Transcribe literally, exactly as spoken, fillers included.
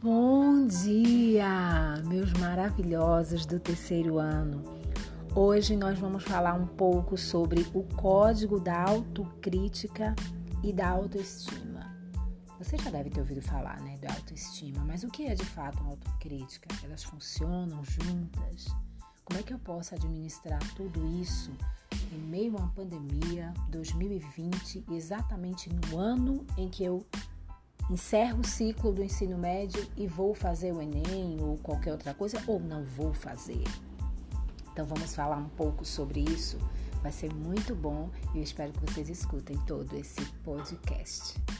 Bom dia, meus maravilhosos do terceiro ano. Hoje nós vamos falar um pouco sobre o código da autocrítica e da autoestima. Você já deve ter ouvido falar, né, da autoestima, mas o que é de fato uma autocrítica? Elas funcionam juntas? Como é que eu posso administrar tudo isso em meio a uma pandemia dois mil e vinte, exatamente no ano em que eu encerro o ciclo do ensino médio e vou fazer o Enem ou qualquer outra coisa, ou não vou fazer? Então vamos falar um pouco sobre isso. Vai ser muito bom e eu espero que vocês escutem todo esse podcast.